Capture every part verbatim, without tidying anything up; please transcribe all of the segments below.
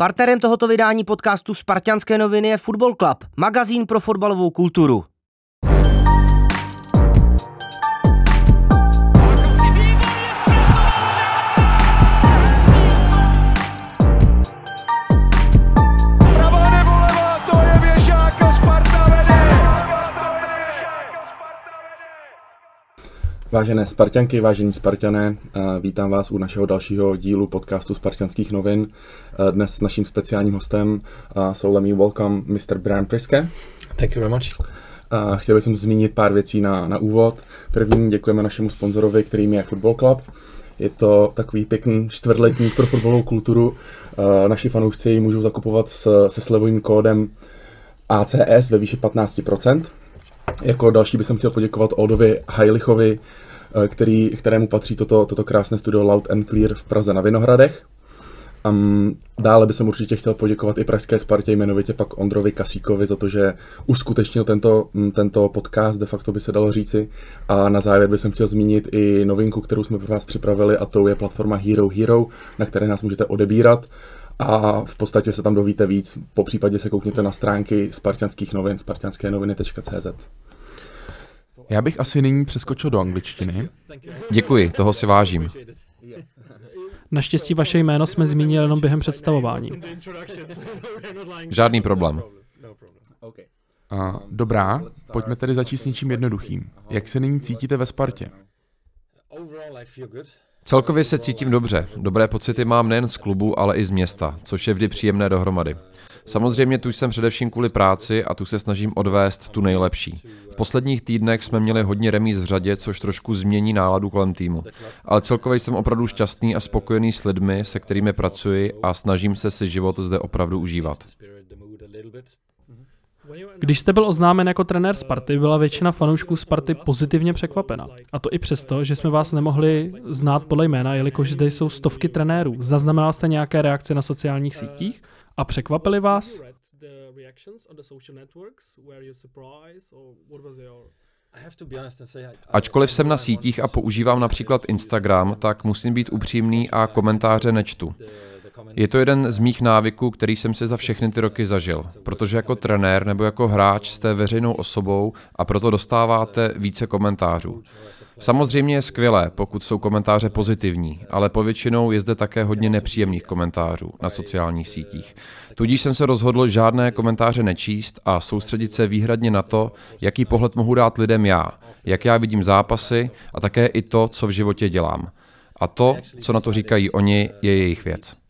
Partnerem tohoto vydání podcastu Sparťanské noviny je Football Club, magazín pro fotbalovou kulturu. Vážené Sparťanky, vážení Sparťané, vítám vás u našeho dalšího dílu podcastu Sparťanských novin. Dnes s naším speciálním hostem, so let me welcome mister Brian Priske. Thank you very much. Chtěl bych zmínit pár věcí na, na úvod. První děkujeme našemu sponzorovi, kterým je Football Club. Je to takový pěkný čtvrtletník pro fotbalovou kulturu. Naši fanoušci ji můžou zakupovat s, se slevovým kódem A C S ve výši patnáct procent. Jako další bych chtěl poděkovat Oldovi Hajlichovi, který, kterému patří toto, toto krásné studio Loud and Clear v Praze na Vinohradech. Um, dále bych určitě chtěl poděkovat i pražské Spartě, jmenovitě pak Ondrovi Kasíkovi, za to, že uskutečnil tento, tento podcast, de facto by se dalo říci. A na závěr bych chtěl zmínit i novinku, kterou jsme pro vás připravili, a to je platforma Hero Hero, na které nás můžete odebírat. A v podstatě se tam dovíte víc, po případě se koukněte na stránky Sparťanských novin, sparťanské noviny tečka cé zet. Já bych asi nyní přeskočil do angličtiny. Děkuji, toho si vážím. Naštěstí vaše jméno jsme zmínili jenom během představování. Žádný problém. A, dobrá, pojďme tedy začít s něčím jednoduchým. Jak se nyní cítíte ve Spartě? Celkově se cítím dobře. Dobré pocity mám nejen z klubu, ale i z města, což je vždy příjemné dohromady. Samozřejmě tu jsem především kvůli práci a tu se snažím odvést tu nejlepší. V posledních týdnech jsme měli hodně remíz v řadě, což trošku změní náladu kolem týmu. Ale celkově jsem opravdu šťastný a spokojený s lidmi, se kterými pracuji, a snažím se si život zde opravdu užívat. Když jste byl oznámen jako trenér Sparty, byla většina fanoušků Sparty pozitivně překvapena. A to i přesto, že jsme vás nemohli znát podle jména, jelikož zde jsou stovky trenérů. Zaznamenal jste nějaké reakce na sociálních sítích? A překvapili vás? Ačkoliv jsem na sítích a používám například Instagram, tak musím být upřímný a komentáře nečtu. Je to jeden z mých návyků, který jsem si za všechny ty roky zažil, protože jako trenér nebo jako hráč jste veřejnou osobou a proto dostáváte více komentářů. Samozřejmě je skvělé, pokud jsou komentáře pozitivní, ale povětšinou je zde také hodně nepříjemných komentářů na sociálních sítích. Tudíž jsem se rozhodl žádné komentáře nečíst a soustředit se výhradně na to, jaký pohled mohu dát lidem já, jak já vidím zápasy a také i to, co v životě dělám. A to, co na to říkají oni, je jejich věc.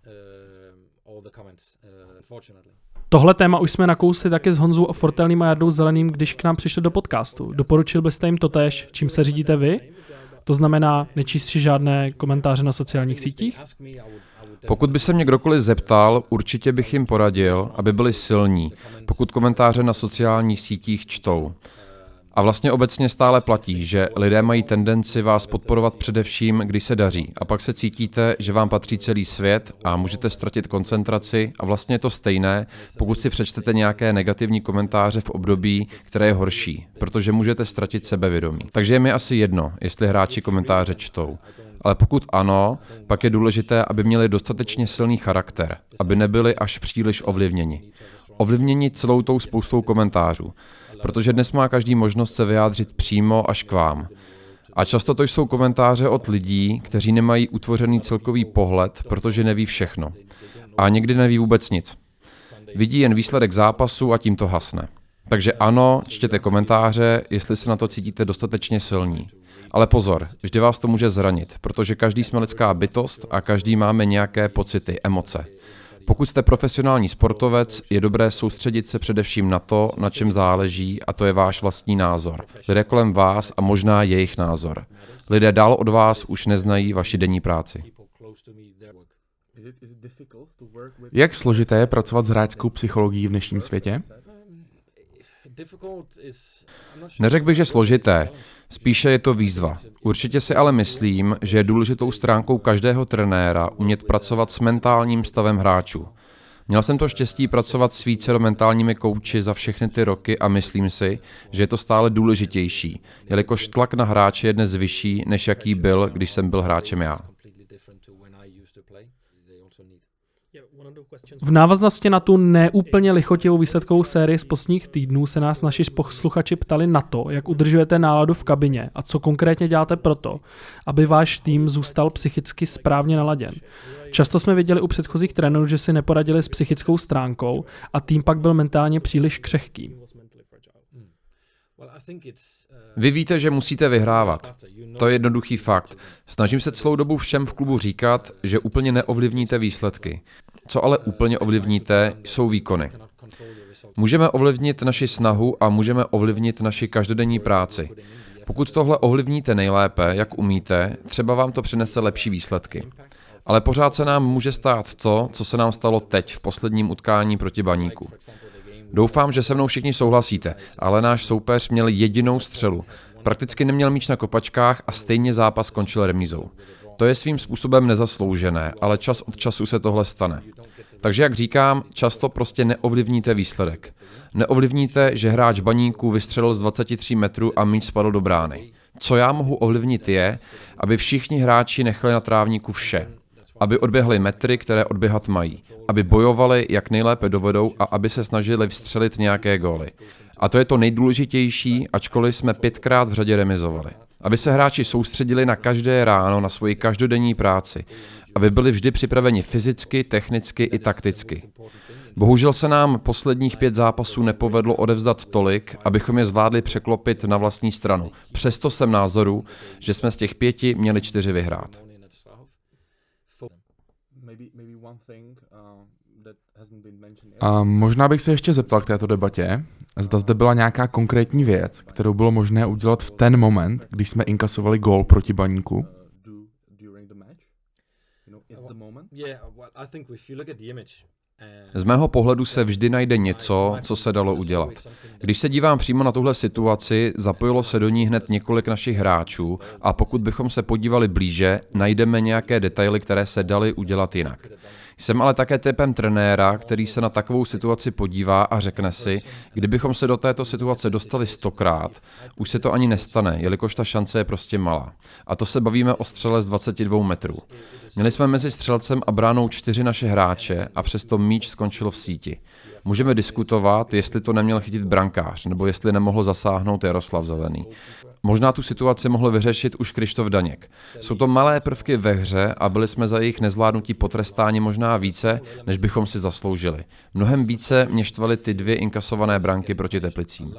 Tohle téma už jsme nakousli také s Honzou a Fortelným Jardou Zeleným, když k nám přišli do podcastu. Doporučil byste jim totéž, čím se řídíte vy? To znamená, nečíst si žádné komentáře na sociálních sítích? Pokud by se mě kdokoliv zeptal, určitě bych jim poradil, aby byli silní, pokud komentáře na sociálních sítích čtou. A vlastně obecně stále platí, že lidé mají tendenci vás podporovat především, když se daří, a pak se cítíte, že vám patří celý svět a můžete ztratit koncentraci, a vlastně je to stejné, pokud si přečtete nějaké negativní komentáře v období, které je horší, protože můžete ztratit sebevědomí. Takže je mi asi jedno, jestli hráči komentáře čtou. Ale pokud ano, pak je důležité, aby měli dostatečně silný charakter, aby nebyli až příliš ovlivněni. Ovlivněni celou tou spoustou komentářů. Protože dnes má každý možnost se vyjádřit přímo až k vám. A často to jsou komentáře od lidí, kteří nemají utvořený celkový pohled, protože neví všechno. A někdy neví vůbec nic. Vidí jen výsledek zápasu a tím to hasne. Takže ano, čtěte komentáře, jestli se na to cítíte dostatečně silní. Ale pozor, vždy vás to může zranit, protože každý jsme lidská bytost a každý máme nějaké pocity, emoce. Pokud jste profesionální sportovec, je dobré soustředit se především na to, na čem záleží, a to je váš vlastní názor. Lidé kolem vás a možná jejich názor. Lidé dál od vás už neznají vaši denní práci. Jak složité je pracovat s hráčskou psychologií v dnešním světě? Neřekl bych, že složité, spíše je to výzva. Určitě si ale myslím, že je důležitou stránkou každého trenéra umět pracovat s mentálním stavem hráčů. Měl jsem to štěstí pracovat s vícero mentálními kouči za všechny ty roky a myslím si, že je to stále důležitější, jelikož tlak na hráče je dnes vyšší, než jaký byl, když jsem byl hráčem já. V návaznosti na tu neúplně lichotivou výsledkovou sérii z posledních týdnů se nás naši posluchači ptali na to, jak udržujete náladu v kabině a co konkrétně děláte proto, aby váš tým zůstal psychicky správně naladěn. Často jsme viděli u předchozích trenérů, že si neporadili s psychickou stránkou a tým pak byl mentálně příliš křehký. Vy víte, že musíte vyhrávat. To je jednoduchý fakt. Snažím se celou dobu všem v klubu říkat, že úplně neovlivníte výsledky. Co ale úplně ovlivníte, jsou výkony. Můžeme ovlivnit naši snahu a můžeme ovlivnit naši každodenní práci. Pokud tohle ovlivníte nejlépe, jak umíte, třeba vám to přinese lepší výsledky. Ale pořád se nám může stát to, co se nám stalo teď v posledním utkání proti Baníku. Doufám, že se mnou všichni souhlasíte, ale náš soupeř měl jedinou střelu. Prakticky neměl míč na kopačkách a stejně zápas skončil remízou. To je svým způsobem nezasloužené, ale čas od času se tohle stane. Takže jak říkám, často prostě neovlivníte výsledek. Neovlivníte, že hráč Baníku vystřelil z dvacet tři metrů a míč spadl do brány. Co já mohu ovlivnit je, aby všichni hráči nechali na trávníku vše. Aby odběhli metry, které odběhat mají, aby bojovali, jak nejlépe dovedou a aby se snažili vstřelit nějaké góly. A to je to nejdůležitější, ačkoliv jsme pětkrát v řadě remizovali. Aby se hráči soustředili na každé ráno, na svoji každodenní práci, aby byli vždy připraveni fyzicky, technicky i takticky. Bohužel se nám posledních pět zápasů nepovedlo odevzdat tolik, abychom je zvládli překlopit na vlastní stranu. Přesto jsem názoru, že jsme z těch pěti měli čtyři vyhrát. A možná bych se ještě zeptal k této debatě, zda zde byla nějaká konkrétní věc, kterou bylo možné udělat v ten moment, když jsme inkasovali gól proti Baníku. Z mého pohledu se vždy najde něco, co se dalo udělat. Když se dívám přímo na tuhle situaci, zapojilo se do ní hned několik našich hráčů a pokud bychom se podívali blíže, najdeme nějaké detaily, které se daly udělat jinak. Jsem ale také typem trenéra, který se na takovou situaci podívá a řekne si, kdybychom se do této situace dostali stokrát, už se to ani nestane, jelikož ta šance je prostě malá. A to se bavíme o střele z dvacet dva metrů. Měli jsme mezi střelcem a bránou čtyři naše hráče a přesto míč skončil v síti. Můžeme diskutovat, jestli to neměl chytit brankář, nebo jestli nemohl zasáhnout Jaroslav Zelený. Možná tu situaci mohl vyřešit už Krištof Daněk. Jsou to malé prvky ve hře a byli jsme za jejich nezvládnutí potrestáni možná více, než bychom si zasloužili. Mnohem více mě štvaly ty dvě inkasované branky proti Teplicím.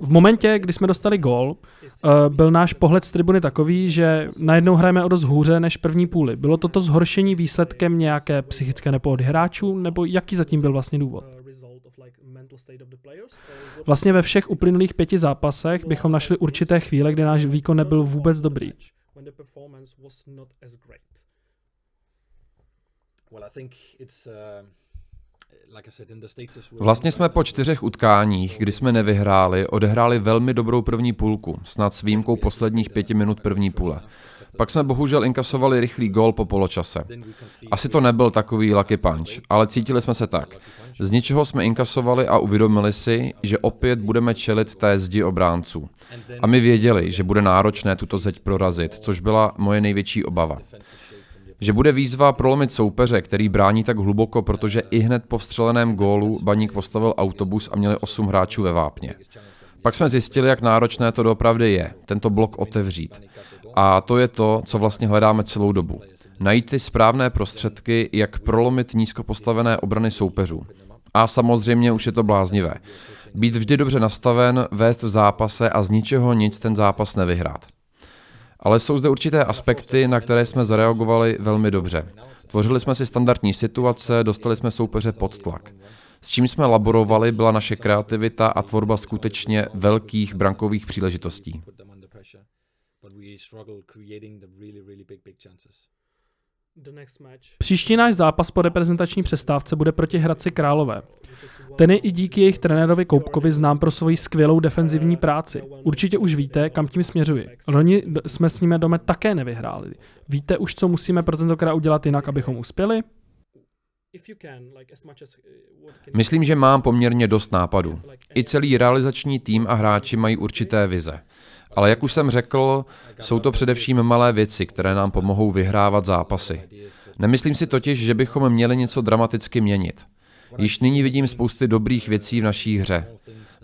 V momentě, kdy jsme dostali gól, byl náš pohled z tribuny takový, že najednou hrajeme o dost hůře než první půli. Bylo toto zhoršení výsledkem nějaké psychické nepohody hráčů, nebo jaký zatím byl vlastně důvod? Vlastně ve všech uplynulých pěti zápasech bychom našli určité chvíle, kdy náš výkon nebyl vůbec dobrý. Vlastně jsme po čtyřech utkáních, kdy jsme nevyhráli, odehráli velmi dobrou první půlku, snad s výjimkou posledních pěti minut první půle. Pak jsme bohužel inkasovali rychlý gól po poločase. Asi to nebyl takový lucky punch, ale cítili jsme se tak. Z ničeho jsme inkasovali a uvědomili si, že opět budeme čelit té zdi obránců. A my věděli, že bude náročné tuto zeď prorazit, což byla moje největší obava. Že bude výzva prolomit soupeře, který brání tak hluboko, protože i hned po vstřeleném gólu Baník postavil autobus a měli osm hráčů ve vápně. Pak jsme zjistili, jak náročné to doopravdy je, tento blok otevřít. A to je to, co vlastně hledáme celou dobu. Najít ty správné prostředky, jak prolomit nízko postavené obrany soupeřů. A samozřejmě už je to bláznivé. Být vždy dobře nastaven, vést v zápase a z ničeho nic ten zápas nevyhrát. Ale jsou zde určité aspekty, na které jsme zareagovali velmi dobře. Tvořili jsme si standardní situace, dostali jsme soupeře pod tlak. S čím jsme laborovali, byla naše kreativita a tvorba skutečně velkých brankových příležitostí. Příští náš zápas po reprezentační přestávce bude proti Hradci Králové. Ten je i díky jejich trenérovi Koubkovi znám pro svoji skvělou defenzivní práci. Určitě už víte, kam tím směřuji. Loni jsme s nimi doma také nevyhráli. Víte už, co musíme pro tentokrát udělat jinak, abychom uspěli? Myslím, že mám poměrně dost nápadů. I celý realizační tým a hráči mají určité vize. Ale jak už jsem řekl, jsou to především malé věci, které nám pomohou vyhrávat zápasy. Nemyslím si totiž, že bychom měli něco dramaticky měnit. Již nyní vidím spousty dobrých věcí v naší hře.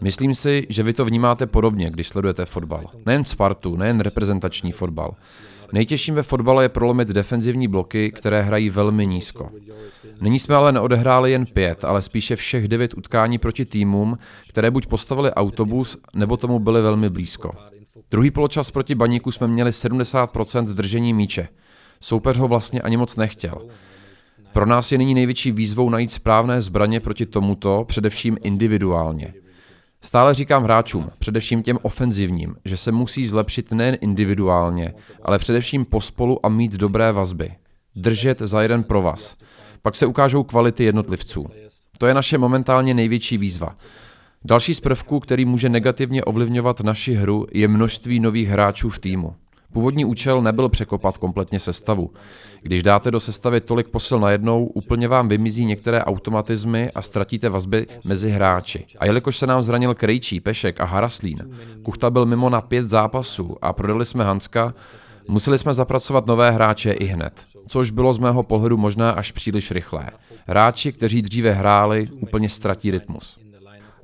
Myslím si, že vy to vnímáte podobně, když sledujete fotbal. Nejen Spartu, nejen reprezentační fotbal. Nejtěžším ve fotbale je prolomit defenzivní bloky, které hrají velmi nízko. Nyní jsme ale neodehráli jen pět, ale spíše všech devět utkání proti týmům, které buď postavili autobus, nebo tomu byly velmi blízko. Druhý poločas proti Baníku jsme měli sedmdesát procent držení míče. Soupeř ho vlastně ani moc nechtěl. Pro nás je nyní největší výzvou najít správné zbraně proti tomuto, především individuálně. Stále říkám hráčům, především těm ofenzivním, že se musí zlepšit nejen individuálně, ale především pospolu a mít dobré vazby. Držet za jeden provaz. Pak se ukážou kvality jednotlivců. To je naše momentálně největší výzva. Další z prvků, který může negativně ovlivňovat naši hru, je množství nových hráčů v týmu. Původní účel nebyl překopat kompletně sestavu. Když dáte do sestavy tolik posil najednou, úplně vám vymizí některé automatismy a ztratíte vazby mezi hráči. A jelikož se nám zranil Krejčí, Pešek a Haraslín, Kuchta byl mimo na pět zápasů a prodali jsme Hanska, museli jsme zapracovat nové hráče i hned, což bylo z mého pohledu možná až příliš rychlé. Hráči, kteří dříve hráli, úplně ztratí rytmus.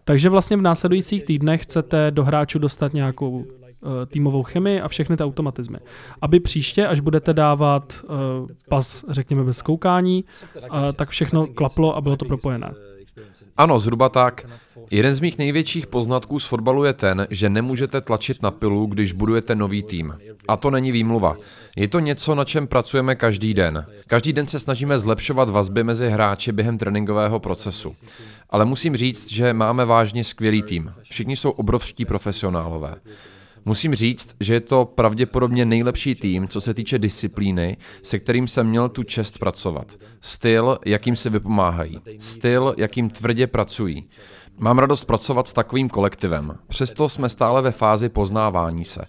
Takže vlastně v následujících týdnech chcete do hráčů dostat nějakou týmovou chemii a všechny ty automatizmy. Aby příště, až budete dávat uh, pas, řekněme, bez koukání, uh, tak všechno klaplo a bylo to propojené. Ano, zhruba tak. Jeden z mých největších poznatků z fotbalu je ten, že nemůžete tlačit na pilu, když budujete nový tým. A to není výmluva. Je to něco, na čem pracujeme každý den. Každý den se snažíme zlepšovat vazby mezi hráči během tréninkového procesu. Ale musím říct, že máme vážně skvělý tým. Všichni jsou obrovští profesionálové. Musím říct, že je to pravděpodobně nejlepší tým, co se týče disciplíny, se kterým jsem měl tu čest pracovat. Styl, jakým se vypomáhají. Styl, jakým tvrdě pracují. Mám radost pracovat s takovým kolektivem. Přesto jsme stále ve fázi poznávání se.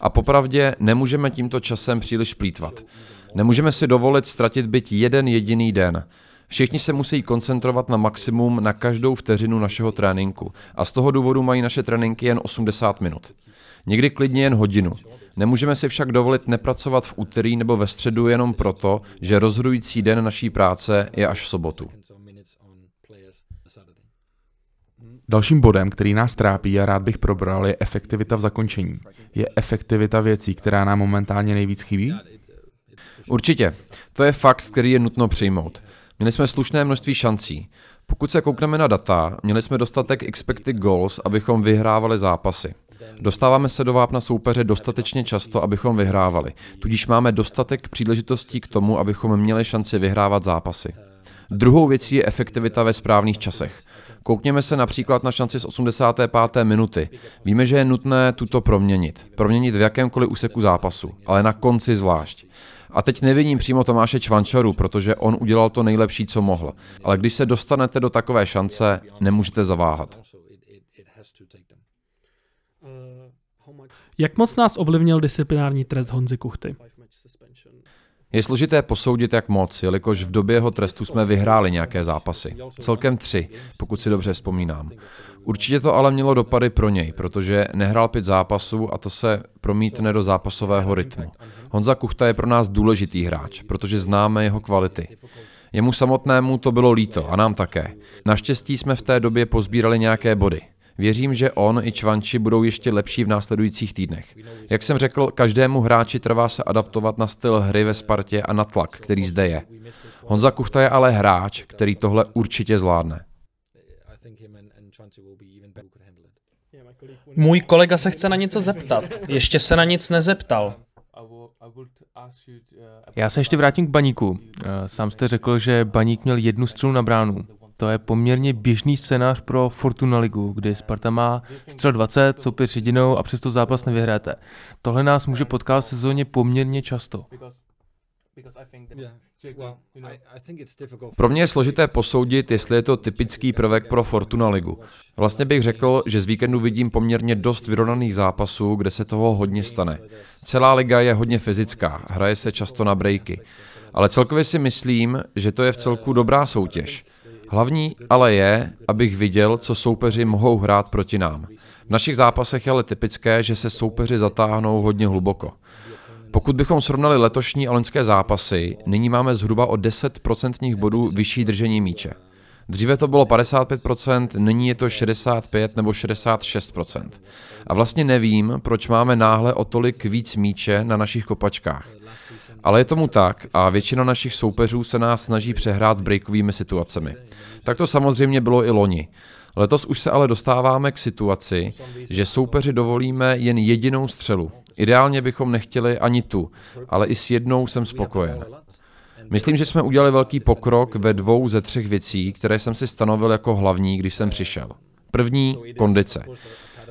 A popravdě nemůžeme tímto časem příliš plýtvat. Nemůžeme si dovolit ztratit byť jeden jediný den. Všichni se musí koncentrovat na maximum na každou vteřinu našeho tréninku. A z toho důvodu mají naše tréninky jen osmdesát minut. Někdy klidně jen hodinu. Nemůžeme si však dovolit nepracovat v úterý nebo ve středu jenom proto, že rozhodující den naší práce je až v sobotu. Dalším bodem, který nás trápí a rád bych probral, je efektivita v zakončení. Je efektivita věcí, která nám momentálně nejvíc chybí? Určitě. To je fakt, který je nutno přijmout. Měli jsme slušné množství šancí. Pokud se koukneme na data, měli jsme dostatek expected goals, abychom vyhrávali zápasy. Dostáváme se do vápna soupeře dostatečně často, abychom vyhrávali. Tudíž máme dostatek příležitostí k tomu, abychom měli šanci vyhrávat zápasy. Druhou věcí je efektivita ve správných časech. Koukněme se například na šanci z osmdesáté páté minuty. Víme, že je nutné tuto proměnit. Proměnit v jakémkoliv úseku zápasu, ale na konci zvlášť. A teď neviním přímo Tomáše Čvančaru, protože on udělal to nejlepší, co mohl. Ale když se dostanete do takové šance, nemůžete zaváhat. Jak moc nás ovlivnil disciplinární trest Honzy Kuchty? Je složité posoudit, jak moc, jelikož v době jeho trestu jsme vyhráli nějaké zápasy. Celkem tři, pokud si dobře vzpomínám. Určitě to ale mělo dopady pro něj, protože nehrál pět zápasů a to se promítne do zápasového rytmu. Honza Kuchta je pro nás důležitý hráč, protože známe jeho kvality. Jemu samotnému to bylo líto a nám také. Naštěstí jsme v té době pozbírali nějaké body. Věřím, že on i Čvanči budou ještě lepší v následujících týdnech. Jak jsem řekl, každému hráči trvá se adaptovat na styl hry ve Spartě a na tlak, který zde je. Honza Kuchta je ale hráč, který tohle určitě zvládne. Můj kolega se chce na něco zeptat. Ještě se na nic nezeptal. Já se ještě vrátím k Baníku. Sám jste řekl, že Baník měl jednu střelu na bránu. To je poměrně běžný scénář pro Fortuna ligu, kdy Sparta má střel dvacet, soupeř jedinou a přesto zápas nevyhráte. Tohle nás může potkat v sezóně poměrně často. Pro mě je složité posoudit, jestli je to typický prvek pro Fortuna ligu. Vlastně bych řekl, že z víkendu vidím poměrně dost vyrovnaných zápasů, kde se toho hodně stane. Celá liga je hodně fyzická, hraje se často na breaky. Ale celkově si myslím, že to je vcelku dobrá soutěž. Hlavní ale je, abych viděl, co soupeři mohou hrát proti nám. V našich zápasech je ale typické, že se soupeři zatáhnou hodně hluboko. Pokud bychom srovnali letošní a loňské zápasy, nyní máme zhruba o deset procentních bodů vyšší držení míče. Dříve to bylo padesát pět procent, nyní je to šedesát pět nebo šedesát šest procent. A vlastně nevím, proč máme náhle o tolik víc míče na našich kopačkách. Ale je tomu tak a většina našich soupeřů se nás snaží přehrát breakovými situacemi. Tak to samozřejmě bylo i loni. Letos už se ale dostáváme k situaci, že soupeři dovolíme jen jedinou střelu. Ideálně bychom nechtěli ani tu, ale i s jednou jsem spokojen. Myslím, že jsme udělali velký pokrok ve dvou ze třech věcí, které jsem si stanovil jako hlavní, když jsem přišel. První, kondice.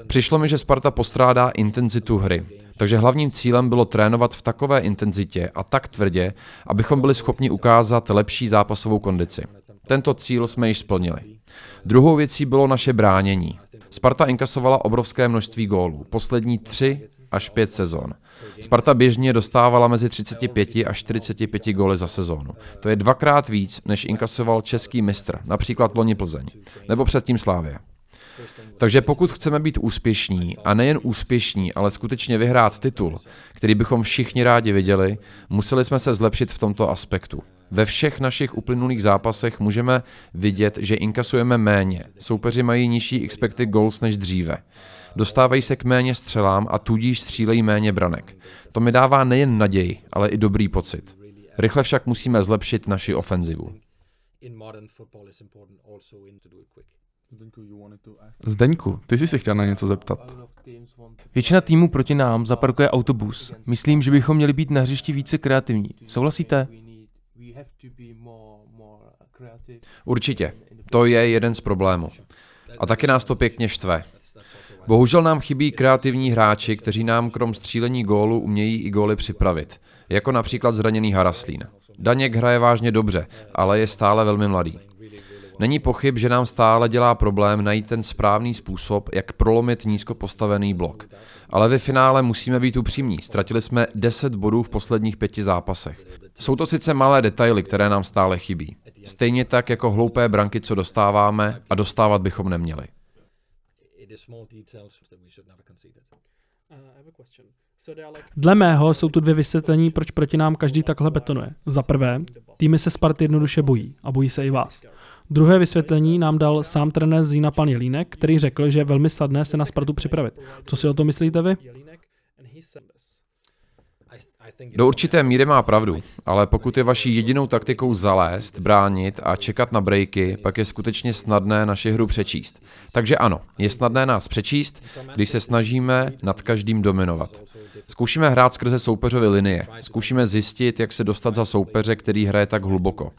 Přišlo mi, že Sparta postrádá intenzitu hry, takže hlavním cílem bylo trénovat v takové intenzitě a tak tvrdě, abychom byli schopni ukázat lepší zápasovou kondici. Tento cíl jsme již splnili. Druhou věcí bylo naše bránění. Sparta inkasovala obrovské množství gólů, poslední tři až pět sezon. Sparta běžně dostávala mezi třicet pět a čtyřicet pět góly za sezónu. To je dvakrát víc, než inkasoval český mistr, například loni Plzeň, nebo předtím Slávie. Takže pokud chceme být úspěšní, a nejen úspěšní, ale skutečně vyhrát titul, který bychom všichni rádi viděli, museli jsme se zlepšit v tomto aspektu. Ve všech našich uplynulých zápasech můžeme vidět, že inkasujeme méně. Soupeři mají nižší expected goals než dříve. Dostávají se k méně střelám a tudíž střílejí méně branek. To mi dává nejen naději, ale i dobrý pocit. Rychle však musíme zlepšit naši ofenzivu. Zdeňku, ty jsi se chtěl na něco zeptat. Většina týmů proti nám zaparkuje autobus. Myslím, že bychom měli být na hřišti více kreativní. Souhlasíte? Určitě. To je jeden z problémů. A taky nás to pěkně štve. Bohužel nám chybí kreativní hráči, kteří nám krom střílení gólu umějí i góly připravit. Jako například zraněný Haraslín. Daněk hraje vážně dobře, ale je stále velmi mladý. Není pochyb, že nám stále dělá problém najít ten správný způsob, jak prolomit nízko postavený blok. Ale ve finále musíme být upřímní. Ztratili jsme deset bodů v posledních pěti zápasech. Jsou to sice malé detaily, které nám stále chybí. Stejně tak jako hloupé branky, co dostáváme a dostávat bychom neměli. Dle mého jsou tu dvě vysvětlení, proč proti nám každý takhle betonuje. Za prvé, týmy se Sparty jednoduše bojí a bojí se i vás. Druhé vysvětlení nám dal sám trenér Zina Pan Jelínek, který řekl, že je velmi snadné se na Spartu připravit. Co si o to myslíte vy? Do určité míry má pravdu, ale pokud je vaší jedinou taktikou zalézt, bránit a čekat na breaky, pak je skutečně snadné naši hru přečíst. Takže ano, je snadné nás přečíst, když se snažíme nad každým dominovat. Zkoušíme hrát skrze soupeřovy linie, zkoušíme zjistit, jak se dostat za soupeře, který hraje tak hluboko.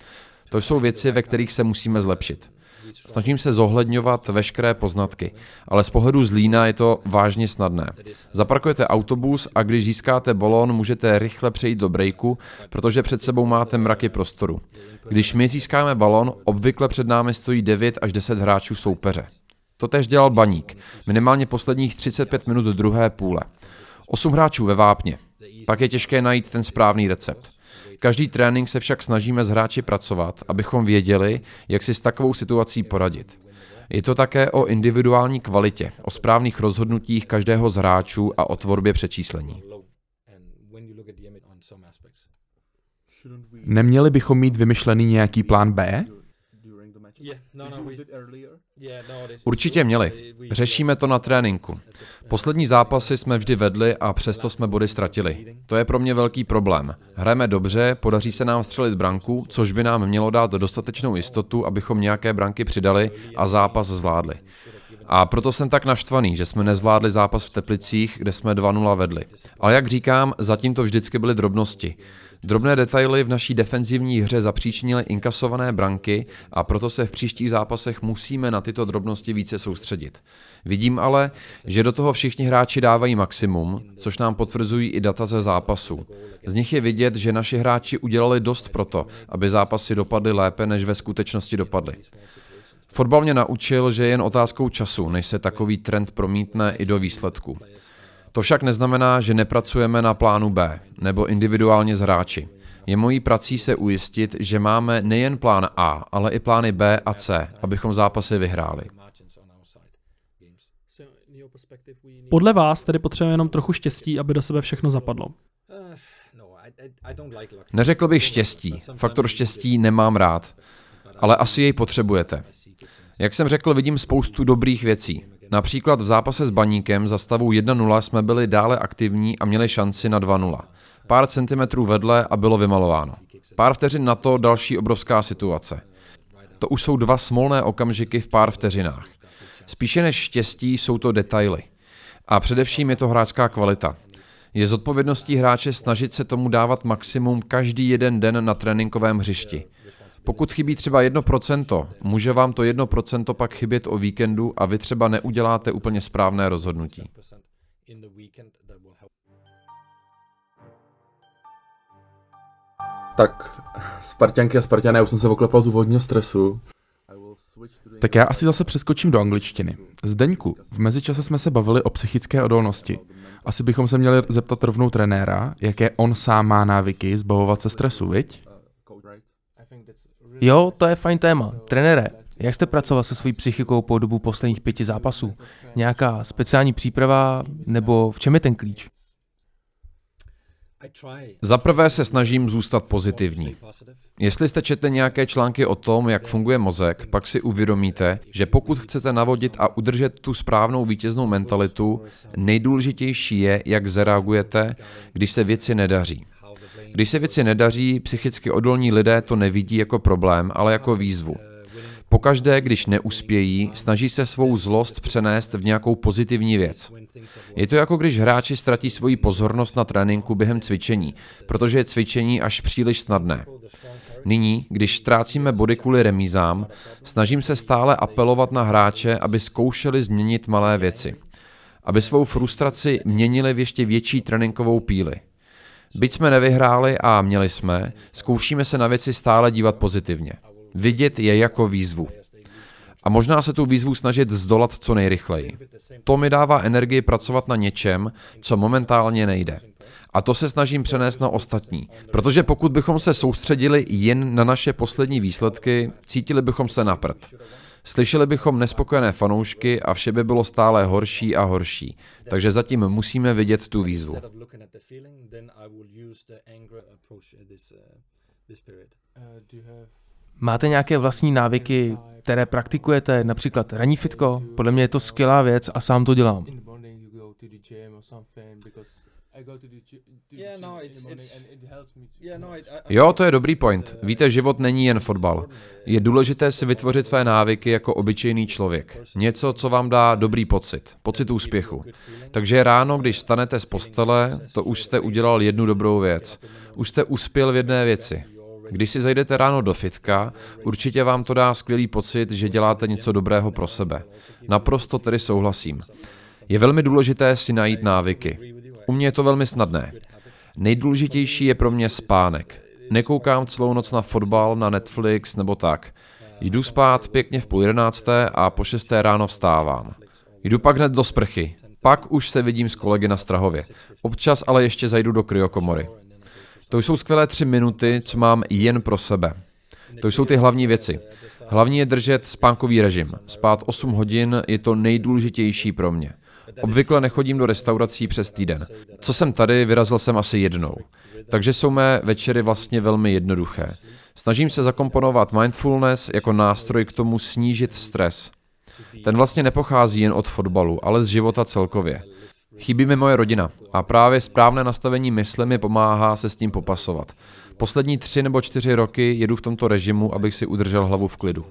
To jsou věci, ve kterých se musíme zlepšit. Snažím se zohledňovat veškeré poznatky, ale z pohledu Zlína je to vážně snadné. Zaparkujete autobus a když získáte balón, můžete rychle přejít do breaku, protože před sebou máte mraky prostoru. Když my získáme balón, obvykle před námi stojí devět až deset hráčů soupeře. Totéž dělal Baník, minimálně posledních třicet pět minut druhé půle. osm hráčů ve vápně. Pak je těžké najít ten správný recept. Každý trénink se však snažíme s hráči pracovat, abychom věděli, jak si s takovou situací poradit. Je to také o individuální kvalitě, o správných rozhodnutích každého z hráčů a o tvorbě přečíslení. Neměli bychom mít vymyšlený nějaký plán B? Určitě měli. Řešíme to na tréninku. Poslední zápasy jsme vždy vedli a přesto jsme body ztratili. To je pro mě velký problém. Hrajeme dobře, podaří se nám střelit branku, což by nám mělo dát dostatečnou jistotu, abychom nějaké branky přidali a zápas zvládli. A proto jsem tak naštvaný, že jsme nezvládli zápas v Teplicích, kde jsme dva nula vedli. Ale jak říkám, zatím to vždycky byly drobnosti. Drobné detaily v naší defenzivní hře zapříčinily inkasované branky a proto se v příštích zápasech musíme na tyto drobnosti více soustředit. Vidím ale, že do toho všichni hráči dávají maximum, což nám potvrzují i data ze zápasu. Z nich je vidět, že naši hráči udělali dost proto, aby zápasy dopadly lépe, než ve skutečnosti dopadly. Fotbal mě naučil, že je jen otázkou času, než se takový trend promítne i do výsledku. To však neznamená, že nepracujeme na plánu B, nebo individuálně s hráči. Je mojí prací se ujistit, že máme nejen plán A, ale i plány B a C, abychom zápasy vyhráli. Podle vás tedy potřebujeme jenom trochu štěstí, aby do sebe všechno zapadlo. Neřekl bych štěstí. Faktor štěstí nemám rád, ale asi jej potřebujete. Jak jsem řekl, vidím spoustu dobrých věcí. Například v zápase s Baníkem za stavu jedna nula jsme byli dále aktivní a měli šanci na dva nula. Pár centimetrů vedle a bylo vymalováno. Pár vteřin na to další obrovská situace. To už jsou dva smolné okamžiky v pár vteřinách. Spíše než štěstí jsou to detaily. A především je to hráčská kvalita. Je zodpovědností hráče snažit se tomu dávat maximum každý jeden den na tréninkovém hřišti. Pokud chybí třeba jedno procento, může vám to jedno procento pak chybět o víkendu a vy třeba neuděláte úplně správné rozhodnutí. Tak, Sparťanky a Sparťané, já už jsem se oklepal z úvodního stresu. Tak já asi zase přeskočím do angličtiny. Zdeňku, v mezičase jsme se bavili o psychické odolnosti. Asi bychom se měli zeptat rovnou trenéra, jaké on sám má návyky zbavovat se stresu, viď? Jo, to je fajn téma. Trenére, jak jste pracoval se svojí psychikou po dobu posledních pěti zápasů? Nějaká speciální příprava, nebo v čem je ten klíč? Za prvé se snažím zůstat pozitivní. Jestli jste četli nějaké články o tom, jak funguje mozek, pak si uvědomíte, že pokud chcete navodit a udržet tu správnou vítěznou mentalitu, nejdůležitější je, jak zareagujete, když se věci nedaří. Když se věci nedaří, psychicky odolní lidé to nevidí jako problém, ale jako výzvu. Pokaždé, když neuspějí, snaží se svou zlost přenést v nějakou pozitivní věc. Je to jako když hráči ztratí svoji pozornost na tréninku během cvičení, protože je cvičení až příliš snadné. Nyní, když ztrácíme body kvůli remízám, snažím se stále apelovat na hráče, aby zkoušeli změnit malé věci. Aby svou frustraci měnili v ještě větší tréninkovou píli. Byť jsme nevyhráli a měli jsme, zkoušíme se na věci stále dívat pozitivně. Vidět je jako výzvu. A možná se tu výzvu snažit zdolat co nejrychleji. To mi dává energii pracovat na něčem, co momentálně nejde. A to se snažím přenést na ostatní. Protože pokud bychom se soustředili jen na naše poslední výsledky, cítili bychom se na prd. Slyšeli bychom nespokojené fanoušky a vše by bylo stále horší a horší. Takže zatím musíme vidět tu výzvu. Máte nějaké vlastní návyky, které praktikujete, například ranní fitko? Podle mě je to skvělá věc a sám to dělám. Jo, to je dobrý point. Víte, život není jen fotbal. Je důležité si vytvořit své návyky jako obyčejný člověk. Něco, co vám dá dobrý pocit. Pocit úspěchu. Takže ráno, když vstanete z postele, to už jste udělal jednu dobrou věc. Už jste uspěl v jedné věci. Když si zajdete ráno do fitka, určitě vám to dá skvělý pocit, že děláte něco dobrého pro sebe. Naprosto tedy souhlasím. Je velmi důležité si najít návyky. U mě je to velmi snadné. Nejdůležitější je pro mě spánek. Nekoukám celou noc na fotbal, na Netflix nebo tak. Jdu spát pěkně v půl jedenácté a po šesté ráno vstávám. Jdu pak hned do sprchy. Pak už se vidím s kolegy na Strahově. Občas ale ještě zajdu do kryokomory. To jsou skvělé tři minuty, co mám jen pro sebe. To jsou ty hlavní věci. Hlavní je držet spánkový režim. Spát osm hodin je to nejdůležitější pro mě. Obvykle nechodím do restaurací přes týden. Co jsem tady, vyrazil jsem asi jednou. Takže jsou mé večery vlastně velmi jednoduché. Snažím se zakomponovat mindfulness jako nástroj k tomu snížit stres. Ten vlastně nepochází jen od fotbalu, ale z života celkově. Chybí mi moje rodina a právě správné nastavení mysli mi pomáhá se s tím popasovat. Poslední tři nebo čtyři roky jedu v tomto režimu, abych si udržel hlavu v klidu.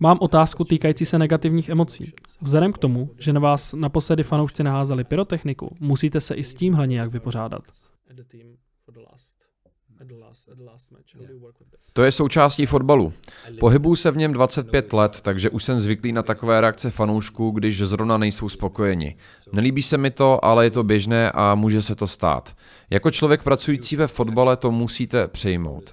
Mám otázku týkající se negativních emocí. Vzhledem k tomu, že na vás naposledy fanoušci naházeli pyrotechniku, musíte se i s tímhle nějak vypořádat. To je součástí fotbalu. Pohybuju se v něm dvacet pět let, takže už jsem zvyklý na takové reakce fanoušků, když zrovna nejsou spokojeni. Nelíbí se mi to, ale je to běžné a může se to stát. Jako člověk pracující ve fotbale to musíte přijmout.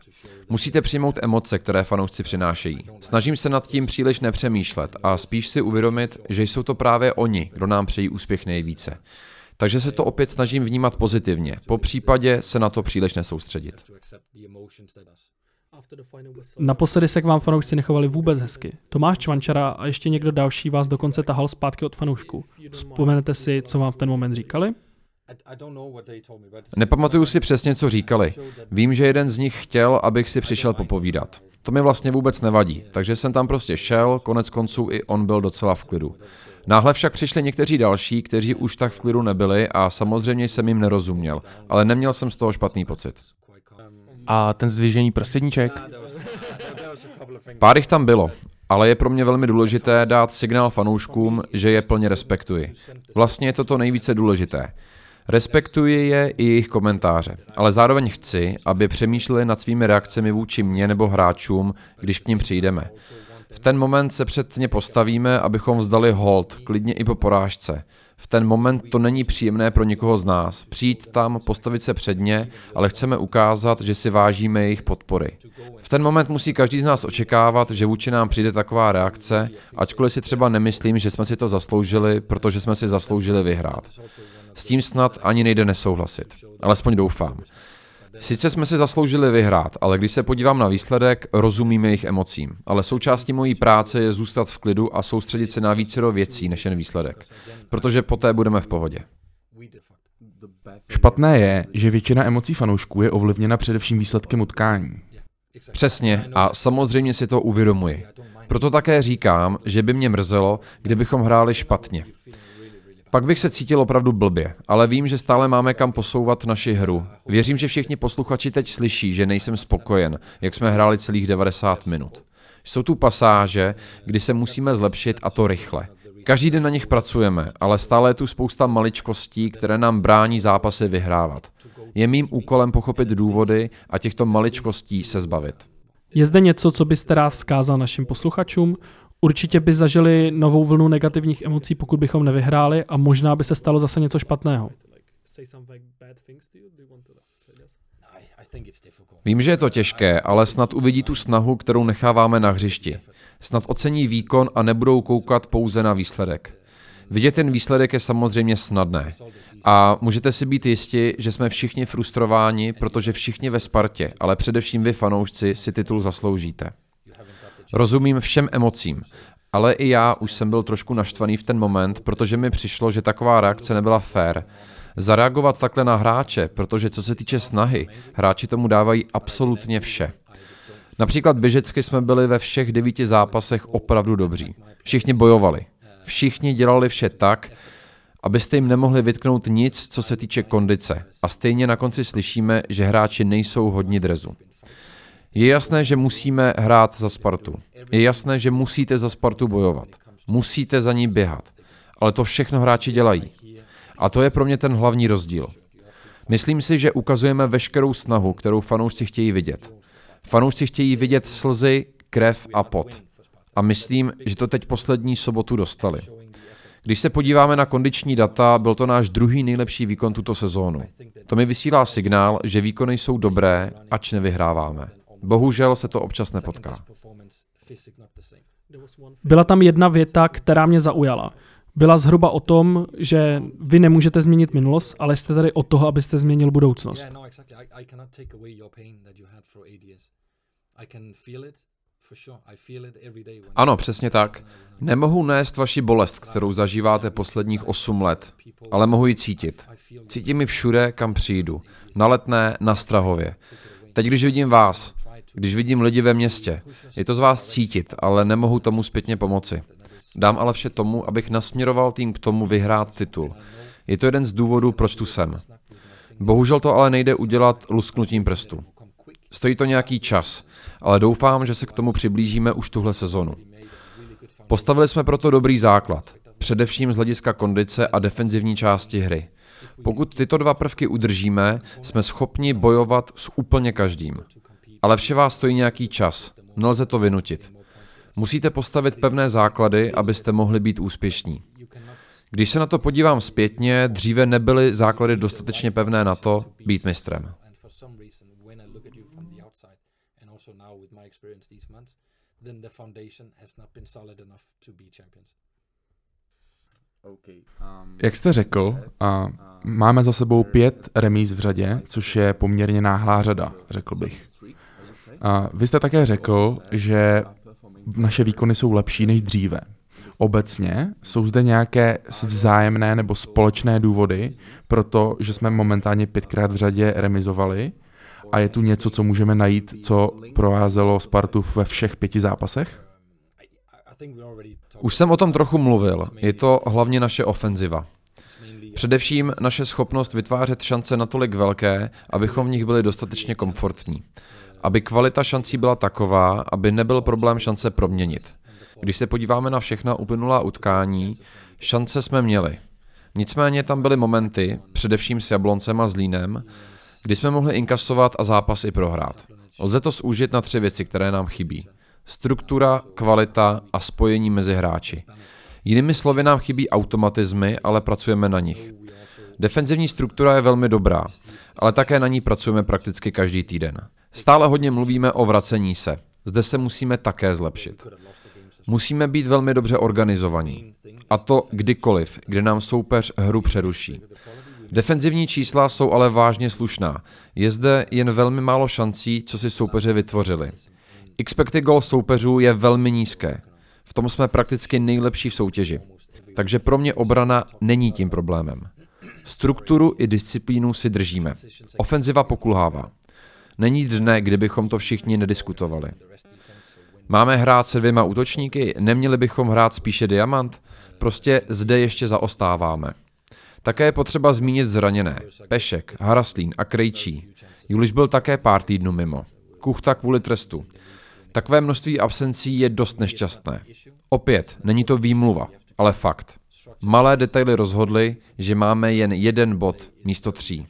Musíte přijmout emoce, které fanoušci přinášejí. Snažím se nad tím příliš nepřemýšlet a spíš si uvědomit, že jsou to právě oni, kdo nám přejí úspěch nejvíce. Takže se to opět snažím vnímat pozitivně, po případě se na to příliš nesoustředit. Naposledy se k vám fanoušci nechovali vůbec hezky. Tomáš Čvančara a ještě někdo další vás dokonce tahal zpátky od fanoušků. Vzpomenete si, co vám v ten moment říkali? Nepamatuju si přesně, co říkali. Vím, že jeden z nich chtěl, abych si přišel popovídat. To mi vlastně vůbec nevadí, takže jsem tam prostě šel, konec konců i on byl docela v klidu. Náhle však přišli někteří další, kteří už tak v klidu nebyli a samozřejmě jsem jim nerozuměl, ale neměl jsem z toho špatný pocit. A ten zdvižený prostředníček? Pár jich tam bylo, ale je pro mě velmi důležité dát signál fanouškům, že je plně respektuji. Vlastně je to to nejvíce důležité. Respektuji je i jejich komentáře, ale zároveň chci, aby přemýšleli nad svými reakcemi vůči mně nebo hráčům, když k nim přijdeme. V ten moment se před ně postavíme, abychom vzdali hold, klidně i po porážce. V ten moment to není příjemné pro nikoho z nás. Přijít tam, postavit se před ně, ale chceme ukázat, že si vážíme jejich podpory. V ten moment musí každý z nás očekávat, že vůči nám přijde taková reakce, ačkoliv si třeba nemyslím, že jsme si to zasloužili, protože jsme si zasloužili vyhrát. S tím snad ani nejde nesouhlasit. Alespoň doufám. Sice jsme si zasloužili vyhrát, ale když se podívám na výsledek, rozumíme jejich emocím. Ale součástí mojí práce je zůstat v klidu a soustředit se na vícero věcí než jen výsledek. Protože poté budeme v pohodě. Špatné je, že většina emocí fanoušků je ovlivněna především výsledkem utkání. Přesně a samozřejmě si to uvědomuji. Proto také říkám, že by mě mrzelo, kdybychom hráli špatně. Pak bych se cítil opravdu blbě, ale vím, že stále máme kam posouvat naši hru. Věřím, že všichni posluchači teď slyší, že nejsem spokojen, jak jsme hráli celých devadesát minut. Jsou tu pasáže, kdy se musíme zlepšit a to rychle. Každý den na nich pracujeme, ale stále je tu spousta maličkostí, které nám brání zápasy vyhrávat. Je mým úkolem pochopit důvody a těchto maličkostí se zbavit. Je zde něco, co byste rád vzkázal našim posluchačům? Určitě by zažili novou vlnu negativních emocí, pokud bychom nevyhráli a možná by se stalo zase něco špatného. Vím, že je to těžké, ale snad uvidí tu snahu, kterou necháváme na hřišti. Snad ocení výkon a nebudou koukat pouze na výsledek. Vidět ten výsledek je samozřejmě snadné. A můžete si být jisti, že jsme všichni frustrováni, protože všichni ve Spartě, ale především vy fanoušci si titul zasloužíte. Rozumím všem emocím, ale i já už jsem byl trošku naštvaný v ten moment, protože mi přišlo, že taková reakce nebyla fair. Zareagovat takhle na hráče, protože co se týče snahy, hráči tomu dávají absolutně vše. Například běžecky jsme byli ve všech devíti zápasech opravdu dobří. Všichni bojovali. Všichni dělali vše tak, abyste jim nemohli vytknout nic, co se týče kondice. A stejně na konci slyšíme, že hráči nejsou hodni drezu. Je jasné, že musíme hrát za Spartu. Je jasné, že musíte za Spartu bojovat. Musíte za ní běhat. Ale to všechno hráči dělají. A to je pro mě ten hlavní rozdíl. Myslím si, že ukazujeme veškerou snahu, kterou fanoušci chtějí vidět. Fanoušci chtějí vidět slzy, krev a pot. A myslím, že to teď poslední sobotu dostali. Když se podíváme na kondiční data, byl to náš druhý nejlepší výkon tuto sezónu. To mi vysílá signál, že výkony jsou dobré, ač nevyhráváme. Bohužel se to občas nepotká. Byla tam jedna věta, která mě zaujala. Byla zhruba o tom, že vy nemůžete změnit minulost, ale jste tady od toho, abyste změnil budoucnost. Ano, přesně tak. Nemohu nést vaši bolest, kterou zažíváte posledních osm let, ale mohu ji cítit. Cítím ji všude, kam přijdu. Na Letné, na Strahově. Teď, když vidím vás, když vidím lidi ve městě, je to z vás cítit, ale nemohu tomu zpětně pomoci. Dám ale vše tomu, abych nasměroval tým k tomu vyhrát titul. Je to jeden z důvodů, proč tu jsem. Bohužel to ale nejde udělat lusknutím prstu. Stojí to nějaký čas, ale doufám, že se k tomu přiblížíme už tuhle sezonu. Postavili jsme proto dobrý základ, především z hlediska kondice a defenzivní části hry. Pokud tyto dva prvky udržíme, jsme schopni bojovat s úplně každým. Ale vše vás stojí nějaký čas, nelze to vynutit. Musíte postavit pevné základy, abyste mohli být úspěšní. Když se na to podívám zpětně, dříve nebyly základy dostatečně pevné na to, být mistrem. Jak jste řekl, a máme za sebou pět remíz v řadě, což je poměrně náhlá řada, řekl bych. A vy jste také řekl, že naše výkony jsou lepší než dříve. Obecně jsou zde nějaké vzájemné nebo společné důvody, protože jsme momentálně pětkrát v řadě remizovali a je tu něco, co můžeme najít, co provázelo Spartu ve všech pěti zápasech? Už jsem o tom trochu mluvil. Je to hlavně naše ofenziva. Především naše schopnost vytvářet šance natolik velké, abychom v nich byli dostatečně komfortní. Aby kvalita šancí byla taková, aby nebyl problém šance proměnit. Když se podíváme na všechna uplynulá utkání, šance jsme měli. Nicméně tam byly momenty, především s Jabloncem a Zlínem, kdy jsme mohli inkasovat a zápas i prohrát. Lze to zúžit na tři věci, které nám chybí. Struktura, kvalita a spojení mezi hráči. Jinými slovy nám chybí automatizmy, ale pracujeme na nich. Defenzivní struktura je velmi dobrá, ale také na ní pracujeme prakticky každý týden. Stále hodně mluvíme o vracení se. Zde se musíme také zlepšit. Musíme být velmi dobře organizovaní. A to kdykoliv, kdy nám soupeř hru přeruší. Defenzivní čísla jsou ale vážně slušná. Je zde jen velmi málo šancí, co si soupeři vytvořili. Expected goal soupeřů je velmi nízké. V tom jsme prakticky nejlepší v soutěži. Takže pro mě obrana není tím problémem. Strukturu i disciplínu si držíme. Ofenziva pokulhává. Není dne, kdybychom to všichni nediskutovali. Máme hrát se dvěma útočníky? Neměli bychom hrát spíše diamant? Prostě zde ještě zaostáváme. Také je potřeba zmínit zraněné. Pešek, Haraslín a Krejčí. Juliš byl také pár týdnů mimo. Kuchta kvůli trestu. Takové množství absencí je dost nešťastné. Opět, není to výmluva, ale fakt. Malé detaily rozhodly, že máme jen jeden bod místo tří.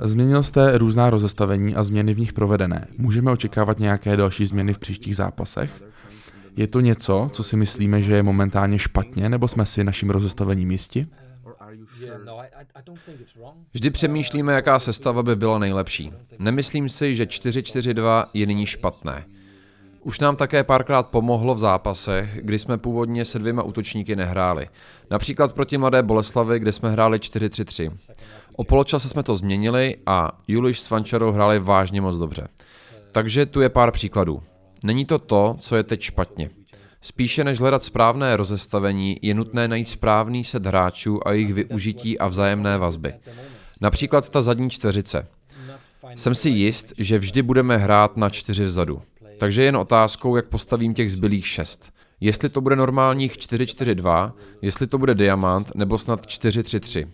Změnil jste různá rozestavení a změny v nich provedené. Můžeme očekávat nějaké další změny v příštích zápasech? Je to něco, co si myslíme, že je momentálně špatně, nebo jsme si naším rozestavením jisti? Vždy přemýšlíme, jaká sestava by byla nejlepší. Nemyslím si, že čtyři čtyři dva je nyní špatné. Už nám také párkrát pomohlo v zápasech, kdy jsme původně se dvěma útočníky nehráli. Například proti Mladé Boleslavi, kde jsme hráli čtyři tři tři. O poločase jsme to změnili a Juliš s Vančarou hráli vážně moc dobře. Takže tu je pár příkladů. Není to to, co je teď špatně. Spíše než hledat správné rozestavení, je nutné najít správný set hráčů a jejich využití a vzájemné vazby. Například ta zadní čtveřice. Jsem si jist, že vždy budeme hrát na čtyři vzadu. Takže jen otázkou, jak postavím těch zbylých šest. Jestli to bude normálních čtyři čtyři dva, jestli to bude diamant, nebo snad čtyři tři tři.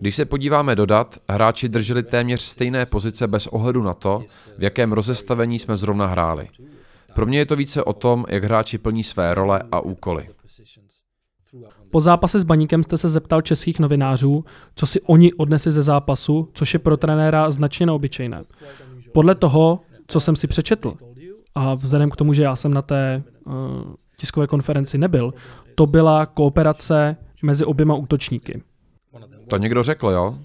Když se podíváme do dat, hráči drželi téměř stejné pozice bez ohledu na to, v jakém rozestavení jsme zrovna hráli. Pro mě je to více o tom, jak hráči plní své role a úkoly. Po zápase s Baníkem jste se zeptal českých novinářů, co si oni odnesli ze zápasu, což je pro trenéra značně neobyčejné. Podle toho, co jsem si přečetl, a vzhledem k tomu, že já jsem na té uh, tiskové konferenci nebyl, to byla kooperace mezi oběma útočníky. To někdo řekl, jo?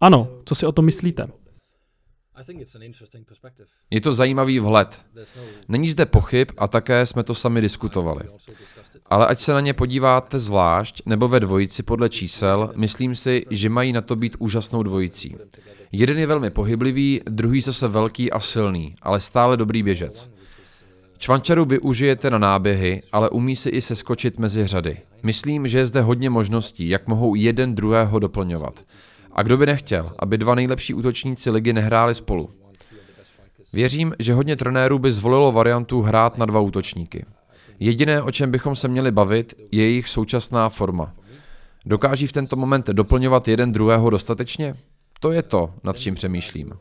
Ano, co si o tom myslíte? Je to zajímavý vhled. Není zde pochyb a také jsme to sami diskutovali. Ale ať se na ně podíváte zvlášť nebo ve dvojici podle čísel, myslím si, že mají na to být úžasnou dvojicí. Jeden je velmi pohyblivý, druhý zase velký a silný, ale stále dobrý běžec. Čvančaru využijete na náběhy, ale umí si i seskočit mezi řady. Myslím, že je zde hodně možností, jak mohou jeden druhého doplňovat. A kdo by nechtěl, aby dva nejlepší útočníci ligy nehráli spolu? Věřím, že hodně trenérů by zvolilo variantu hrát na dva útočníky. Jediné, o čem bychom se měli bavit, je jejich současná forma. Dokáží v tento moment doplňovat jeden druhého dostatečně? To je to, nad čím přemýšlím.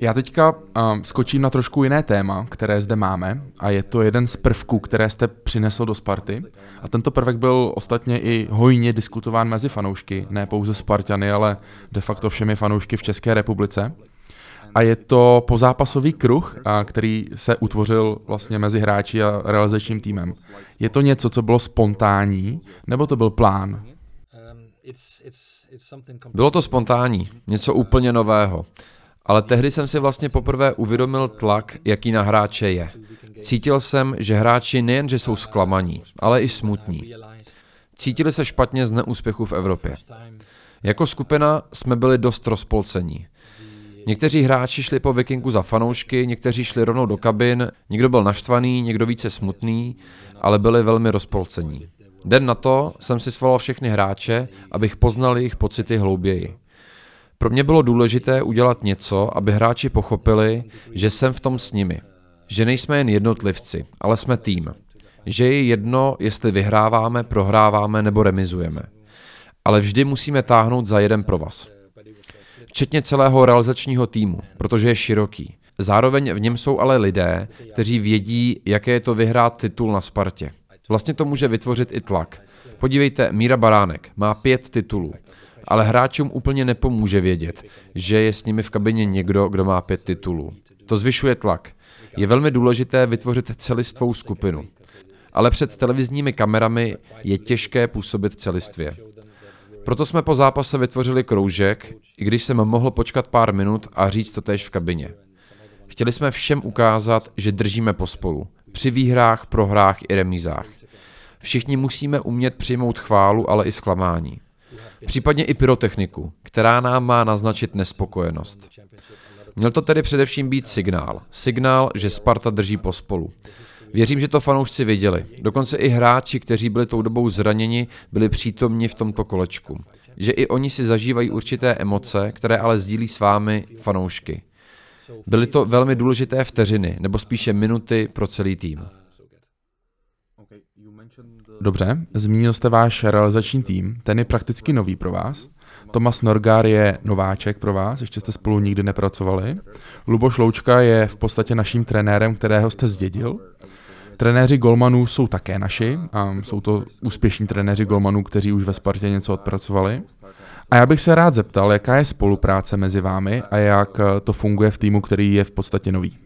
Já teďka um, skočím na trošku jiné téma, které zde máme, a je to jeden z prvků, které jste přinesl do Sparty. A tento prvek byl ostatně i hojně diskutován mezi fanoušky, ne pouze Sparťany, ale de facto všemi fanoušky v České republice. A je to pozápasový kruh, a který se utvořil vlastně mezi hráči a realizačním týmem. Je to něco, co bylo spontánní, nebo to byl plán? Bylo to spontánní, něco úplně nového. Ale tehdy jsem si vlastně poprvé uvědomil tlak, jaký na hráče je. Cítil jsem, že hráči nejenže jsou zklamaní, ale i smutní. Cítili se špatně z neúspěchu v Evropě. Jako skupina jsme byli dost rozpolcení. Někteří hráči šli po Vikingu za fanoušky, někteří šli rovnou do kabin, někdo byl naštvaný, někdo více smutný, ale byli velmi rozpolcení. Den na to jsem si svolal všechny hráče, abych poznal jejich pocity hlouběji. Pro mě bylo důležité udělat něco, aby hráči pochopili, že jsem v tom s nimi. Že nejsme jen jednotlivci, ale jsme tým. Že je jedno, jestli vyhráváme, prohráváme nebo remizujeme. Ale vždy musíme táhnout za jeden provaz. Včetně celého realizačního týmu, protože je široký. Zároveň v něm jsou ale lidé, kteří vědí, jaké je to vyhrát titul na Spartě. Vlastně to může vytvořit i tlak. Podívejte, Míra Baránek má pět titulů, ale hráčům úplně nepomůže vědět, že je s nimi v kabině někdo, kdo má pět titulů. To zvyšuje tlak. Je velmi důležité vytvořit celistvou skupinu. Ale před televizními kamerami je těžké působit celistvě. Proto jsme po zápase vytvořili kroužek, i když jsem mohl počkat pár minut a říct to též v kabině. Chtěli jsme všem ukázat, že držíme pospolu. Při výhrách, prohrách i remízách. Všichni musíme umět přijmout chválu, ale i zklamání. Případně i pyrotechniku, která nám má naznačit nespokojenost. Měl to tedy především být signál. Signál, že Sparta drží pospolu. Věřím, že to fanoušci viděli. Dokonce i hráči, kteří byli tou dobou zraněni, byli přítomni v tomto kolečku. Že i oni si zažívají určité emoce, které ale sdílí s vámi fanoušky. Byly to velmi důležité vteřiny, nebo spíše minuty pro celý tým. Dobře, zmínil jste váš realizační tým, ten je prakticky nový pro vás. Tomáš Norgár je nováček pro vás, ještě jste spolu nikdy nepracovali. Luboš Loučka je v podstatě naším trenérem, kterého jste zdědil. Trenéři golmanů jsou také naši, a jsou to úspěšní trenéři golmanů, kteří už ve Spartě něco odpracovali. A já bych se rád zeptal, jaká je spolupráce mezi vámi a jak to funguje v týmu, který je v podstatě nový.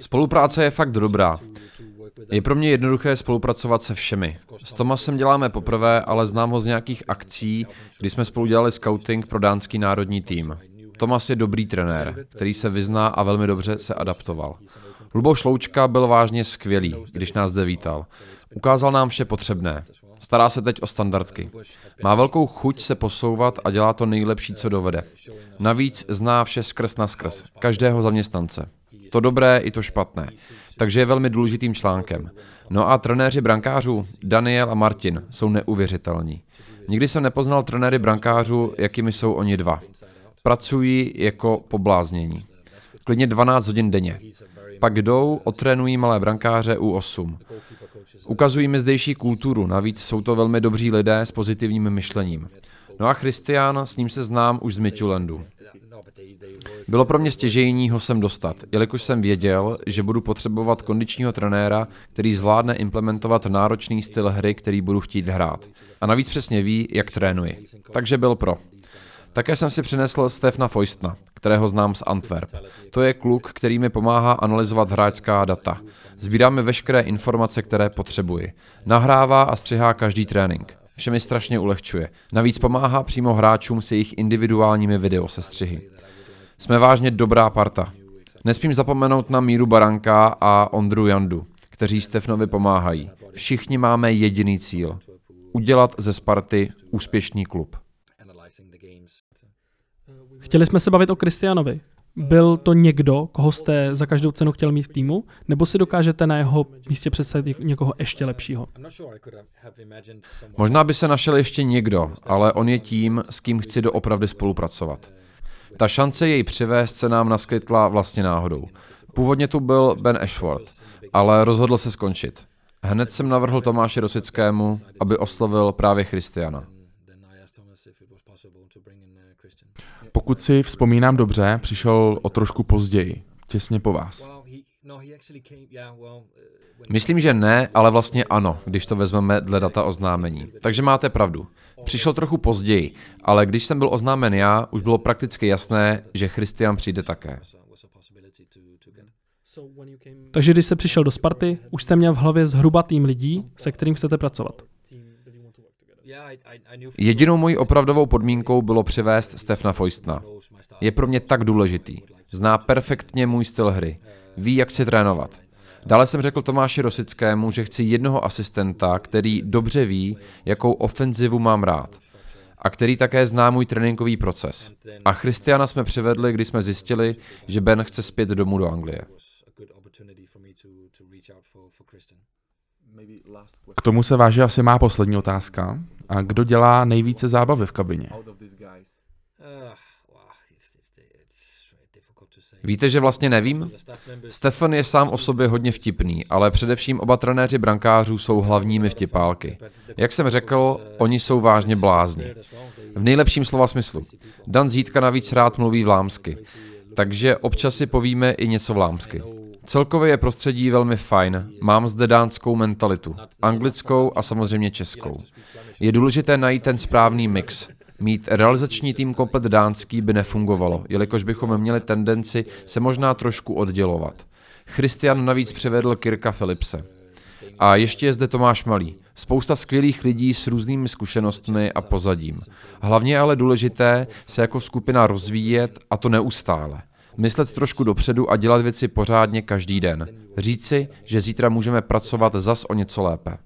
Spolupráce je fakt dobrá. Je pro mě jednoduché spolupracovat se všemi. S Tomasem děláme poprvé, ale znám ho z nějakých akcí, kdy jsme spolu dělali scouting pro dánský národní tým. Tomas je dobrý trenér, který se vyzná a velmi dobře se adaptoval. Luboš Loučka byl vážně skvělý, když nás zde vítal. Ukázal nám vše potřebné. Stará se teď o standardky. Má velkou chuť se posouvat a dělá to nejlepší, co dovede. Navíc zná vše skrz na skrz, každého zaměstnance. To dobré i to špatné. Takže je velmi důležitým článkem. No a trenéři brankářů, Daniel a Martin, jsou neuvěřitelní. Nikdy jsem nepoznal trenéry brankářů, jakými jsou oni dva. Pracují jako pobláznění. Klidně dvanáct hodin denně. Pak jdou, otrénují malé brankáře U osm. Ukazují mi zdejší kulturu, navíc jsou to velmi dobří lidé s pozitivním myšlením. No a Christian, s ním se znám už z Midtjyllandu. Bylo pro mě stěžejní ho sem dostat, jelikož jsem věděl, že budu potřebovat kondičního trenéra, který zvládne implementovat náročný styl hry, který budu chtít hrát. A navíc přesně ví, jak trénuji. Takže byl pro. Také jsem si přinesl Stefana Feustna, kterého znám z Antwerp. To je kluk, který mi pomáhá analyzovat hráčská data. Sbíráme veškeré informace, které potřebuji. Nahrává a střihá každý trénink. Vše mi strašně ulehčuje. Navíc pomáhá přímo hráčům s jejich individuálními videosestřihy. Jsme vážně dobrá parta. Nesmím zapomenout na Míru Baranka a Ondru Jandu, kteří Stefanovi pomáhají. Všichni máme jediný cíl. Udělat ze Sparty úspěšný klub. Chtěli jsme se bavit o Kristianovi. Byl to někdo, koho jste za každou cenu chtěl mít v týmu, nebo si dokážete na jeho místě představit někoho ještě lepšího? Možná by se našel ještě někdo, ale on je tím, s kým chci doopravdy spolupracovat. Ta šance jej přivést se nám naskytla vlastně náhodou. Původně tu byl Ben Ashford, ale rozhodl se skončit. Hned jsem navrhl Tomáši Rosickému, aby oslovil právě Kristiana. Pokud si vzpomínám dobře, přišel o trošku později, těsně po vás. Myslím, že ne, ale vlastně ano, když to vezmeme dle data oznámení. Takže máte pravdu. Přišel trochu později, ale když jsem byl oznámen já, už bylo prakticky jasné, že Christian přijde také. Takže když jste přišel do Sparty, už jste měl v hlavě zhruba tým lidí, se kterým chcete pracovat. Jedinou mojí opravdovou podmínkou bylo přivést Stefana Feustna. Je pro mě tak důležitý. Zná perfektně můj styl hry. Ví, jak si trénovat. Dále jsem řekl Tomáši Rosickému, že chci jednoho asistenta, který dobře ví, jakou ofenzivu mám rád a který také zná můj tréninkový proces. A Christiana jsme přivedli, když jsme zjistili, že Ben chce zpět domů do Anglie. K tomu se váže asi má poslední otázka. A kdo dělá nejvíce zábavy v kabině? Víte, že vlastně nevím? Stefan je sám o sobě hodně vtipný, ale především oba trenéři brankářů jsou hlavními vtipálky. Jak jsem řekl, oni jsou vážně blázni. V nejlepším slova smyslu. Dan Zítka navíc rád mluví vlámsky, takže občas si povíme i něco vlámsky. Celkově je prostředí velmi fajn, mám zde dánskou mentalitu, anglickou a samozřejmě českou. Je důležité najít ten správný mix. Mít realizační tým komplet dánský by nefungovalo, jelikož bychom měli tendenci se možná trošku oddělovat. Christian navíc přivedl Kirka Philipse. A ještě je zde Tomáš Malý. Spousta skvělých lidí s různými zkušenostmi a pozadím. Hlavně ale důležité se jako skupina rozvíjet, a to neustále. Myslet trošku dopředu a dělat věci pořádně každý den. Říct si, že zítra můžeme pracovat zas o něco lépe.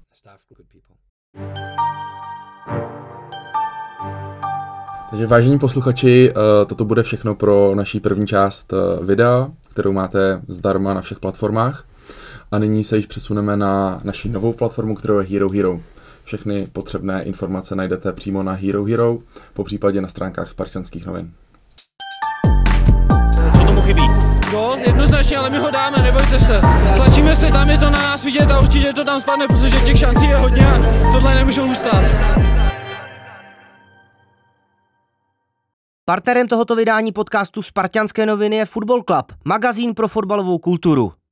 Takže vážení posluchači, toto bude všechno pro naší první část videa, kterou máte zdarma na všech platformách. A nyní se již přesuneme na naši novou platformu, kterou je Hero Hero. Všechny potřebné informace najdete přímo na Hero Hero, popřípadě na stránkách Sparťanských novin. Co tomu chybí? Gól, jednoznačně, ale my ho dáme, nebojte se. Tlačíme se, tam je to na nás vidět a určitě to tam spadne, protože těch šancí je hodně a tohle nemůžou ustát. Partnerem tohoto vydání podcastu Sparťanské noviny je Football Club, magazín pro fotbalovou kulturu.